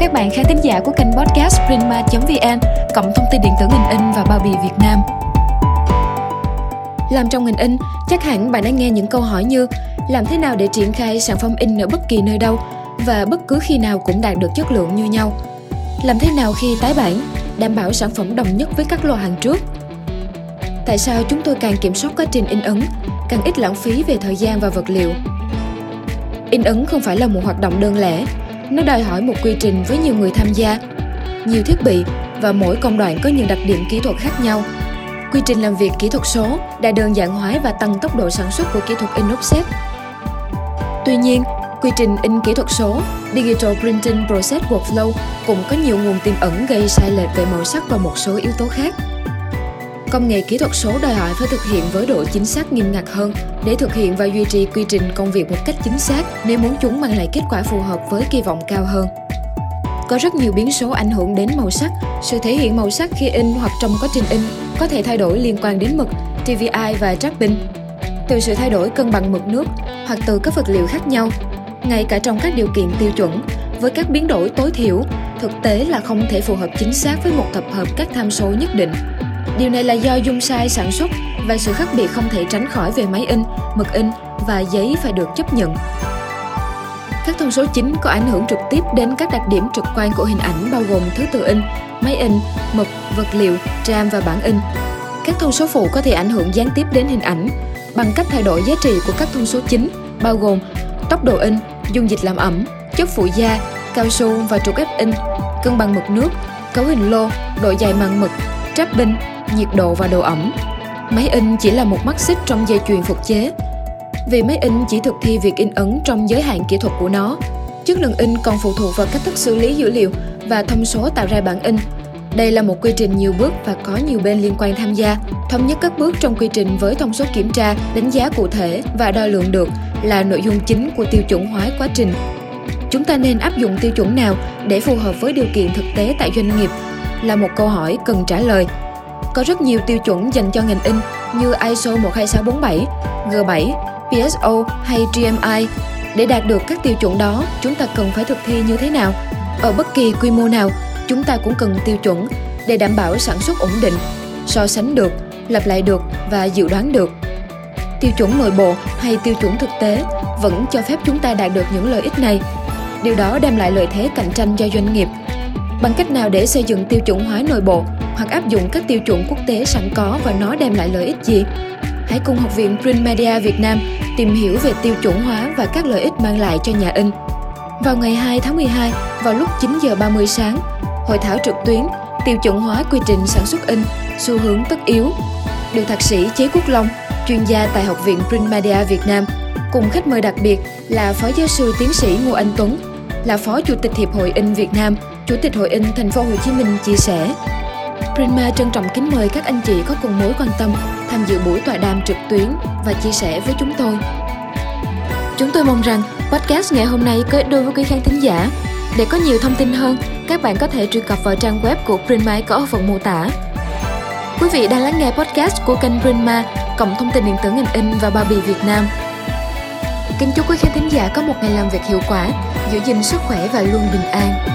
các bạn khán thính giả của kênh podcast prima.vn, cộng thông tin điện tử ngành in và bao bì Việt Nam. Làm trong ngành in, chắc hẳn bạn đã nghe những câu hỏi như làm thế nào để triển khai sản phẩm in ở bất kỳ nơi đâu và bất cứ khi nào cũng đạt được chất lượng như nhau? Làm thế nào khi tái bản, đảm bảo sản phẩm đồng nhất với các lô hàng trước? Tại sao chúng tôi càng kiểm soát quá trình in ấn, càng ít lãng phí về thời gian và vật liệu? In ấn không phải là một hoạt động đơn lẻ, nó đòi hỏi một quy trình với nhiều người tham gia, nhiều thiết bị và mỗi công đoạn có những đặc điểm kỹ thuật khác nhau. Quy trình làm việc kỹ thuật số đã đơn giản hóa và tăng tốc độ sản xuất của kỹ thuật in offset. Tuy nhiên, quy trình in kỹ thuật số, Digital Printing Process Workflow cũng có nhiều nguồn tiềm ẩn gây sai lệch về màu sắc và một số yếu tố khác. Công nghệ kỹ thuật số đòi hỏi phải thực hiện với độ chính xác nghiêm ngặt hơn để thực hiện và duy trì quy trình công việc một cách chính xác nếu muốn chúng mang lại kết quả phù hợp với kỳ vọng cao hơn. Có rất nhiều biến số ảnh hưởng đến màu sắc, sự thể hiện màu sắc khi in hoặc trong quá trình in có thể thay đổi liên quan đến mực, TVI và trapping, từ sự thay đổi cân bằng mực nước hoặc từ các vật liệu khác nhau, ngay cả trong các điều kiện tiêu chuẩn, với các biến đổi tối thiểu, thực tế là không thể phù hợp chính xác với một tập hợp các tham số nhất định. Điều này là do dung sai sản xuất và sự khác biệt không thể tránh khỏi về máy in, mực in và giấy phải được chấp nhận. Các thông số chính có ảnh hưởng trực tiếp đến các đặc điểm trực quan của hình ảnh bao gồm thứ tự in, máy in, mực, vật liệu, tram và bản in. Các thông số phụ có thể ảnh hưởng gián tiếp đến hình ảnh bằng cách thay đổi giá trị của các thông số chính bao gồm tốc độ in, dung dịch làm ẩm, chất phụ gia, cao su và trục ép in, cân bằng mực nước, cấu hình lô, độ dày màng mực, trapping, nhiệt độ và độ ẩm. Máy in chỉ là một mắt xích trong dây chuyền phục chế. Vì máy in chỉ thực thi việc in ấn trong giới hạn kỹ thuật của nó, chất lượng in còn phụ thuộc vào cách thức xử lý dữ liệu và thông số tạo ra bản in. Đây là một quy trình nhiều bước và có nhiều bên liên quan tham gia. Thống nhất các bước trong quy trình với thông số kiểm tra, đánh giá cụ thể và đo lường được là nội dung chính của tiêu chuẩn hóa quá trình. Chúng ta nên áp dụng tiêu chuẩn nào để phù hợp với điều kiện thực tế tại doanh nghiệp là một câu hỏi cần trả lời. Có rất nhiều tiêu chuẩn dành cho ngành in như ISO 12647, G7, PSO hay GMI. Để đạt được các tiêu chuẩn đó, chúng ta cần phải thực thi như thế nào? Ở bất kỳ quy mô nào, chúng ta cũng cần tiêu chuẩn để đảm bảo sản xuất ổn định, so sánh được, lặp lại được và dự đoán được. Tiêu chuẩn nội bộ hay tiêu chuẩn thực tế vẫn cho phép chúng ta đạt được những lợi ích này. Điều đó đem lại lợi thế cạnh tranh cho doanh nghiệp. Bằng cách nào để xây dựng tiêu chuẩn hóa nội bộ hoặc áp dụng các tiêu chuẩn quốc tế sẵn có và nó đem lại lợi ích gì? Hãy cùng Học viện Print Media Việt Nam tìm hiểu về tiêu chuẩn hóa và các lợi ích mang lại cho nhà in. Vào ngày 2 tháng 12, vào lúc 9:30 sáng, hội thảo trực tuyến Tiêu chuẩn hóa quy trình sản xuất in, xu hướng tất yếu, được thạc sĩ Chế Quốc Long, chuyên gia tại Học viện Print Media Việt Nam, cùng khách mời đặc biệt là Phó giáo sư tiến sĩ Ngô Anh Tuấn, là Phó Chủ tịch Hiệp hội in Việt Nam, Chủ tịch Hội in thành phố Hồ Chí Minh chia sẻ. Prima trân trọng kính mời các anh chị có cùng mối quan tâm tham dự buổi tọa đàm trực tuyến và chia sẻ với chúng tôi. Chúng tôi mong rằng podcast ngày hôm nay có ích đối với quý khán thính giả. Để có nhiều thông tin hơn, các bạn có thể truy cập vào trang web của Prima có ở phần mô tả. Quý vị đang lắng nghe podcast của kênh Prima, cộng thông tin điện tử ngành in và bao bì Việt Nam. Kính chúc quý khán thính giả có một ngày làm việc hiệu quả, giữ gìn sức khỏe và luôn bình an.